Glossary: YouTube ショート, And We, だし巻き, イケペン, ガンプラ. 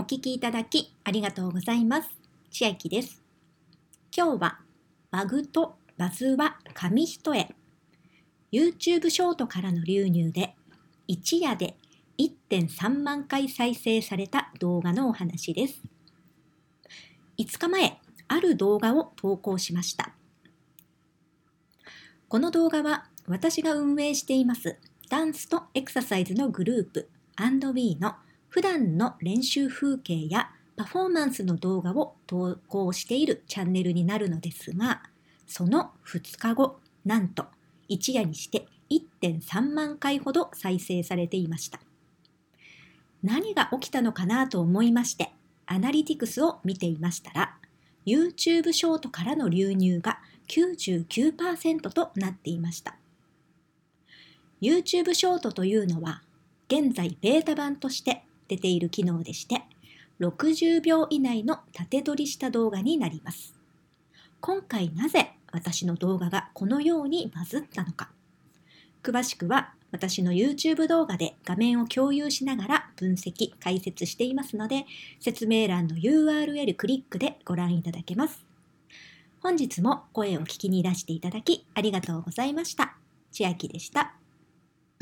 お聞きいただきありがとうございます。千秋です。今日はバグとバズは紙一重。YouTube ショートからの流入で一夜で 1.3 万回再生された動画のお話です。5日前、ある動画を投稿しました。この動画は私が運営していますダンスとエクササイズのグループ And We の普段の練習風景やパフォーマンスの動画を投稿しているチャンネルになるのですが、その2日後、なんと一夜にして 1.3 万回ほど再生されていました。何が起きたのかなと思いまして、アナリティクスを見ていましたら、YouTube ショートからの流入が 99% となっていました。YouTube ショートというのは、現在ベータ版として出ている機能でして、60秒以内の縦取りした動画になります。今回なぜ私の動画がこのようにバズったのか、詳しくは私の YouTube 動画で画面を共有しながら分析・解説していますので、説明欄の URL クリックでご覧いただけます。本日も声を聞きにいらしていただきありがとうございました。千秋でした。